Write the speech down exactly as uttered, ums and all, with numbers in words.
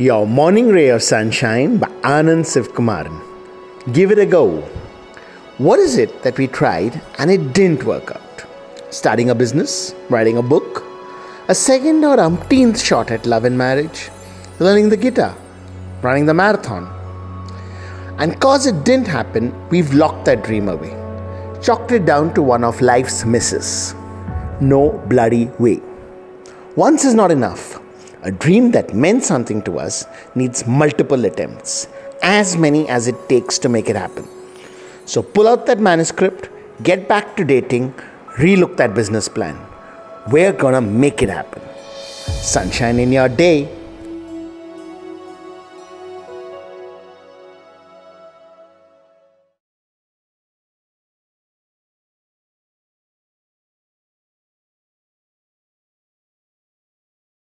Your Morning Ray of Sunshine by Anand Sivkumaran. Give it a go. What is it that we tried and it didn't work out? Starting a business? Writing a book? A second or umpteenth shot at love and marriage? Learning the guitar? Running the marathon? And cause it didn't happen, we've locked that dream away. Chalked it down to one of life's misses. No bloody way. Once is not enough. A dream that meant something to us needs multiple attempts, as many as it takes to make it happen. So pull out that manuscript, get back to dating, relook that business plan. We're gonna make it happen. Sunshine in your day.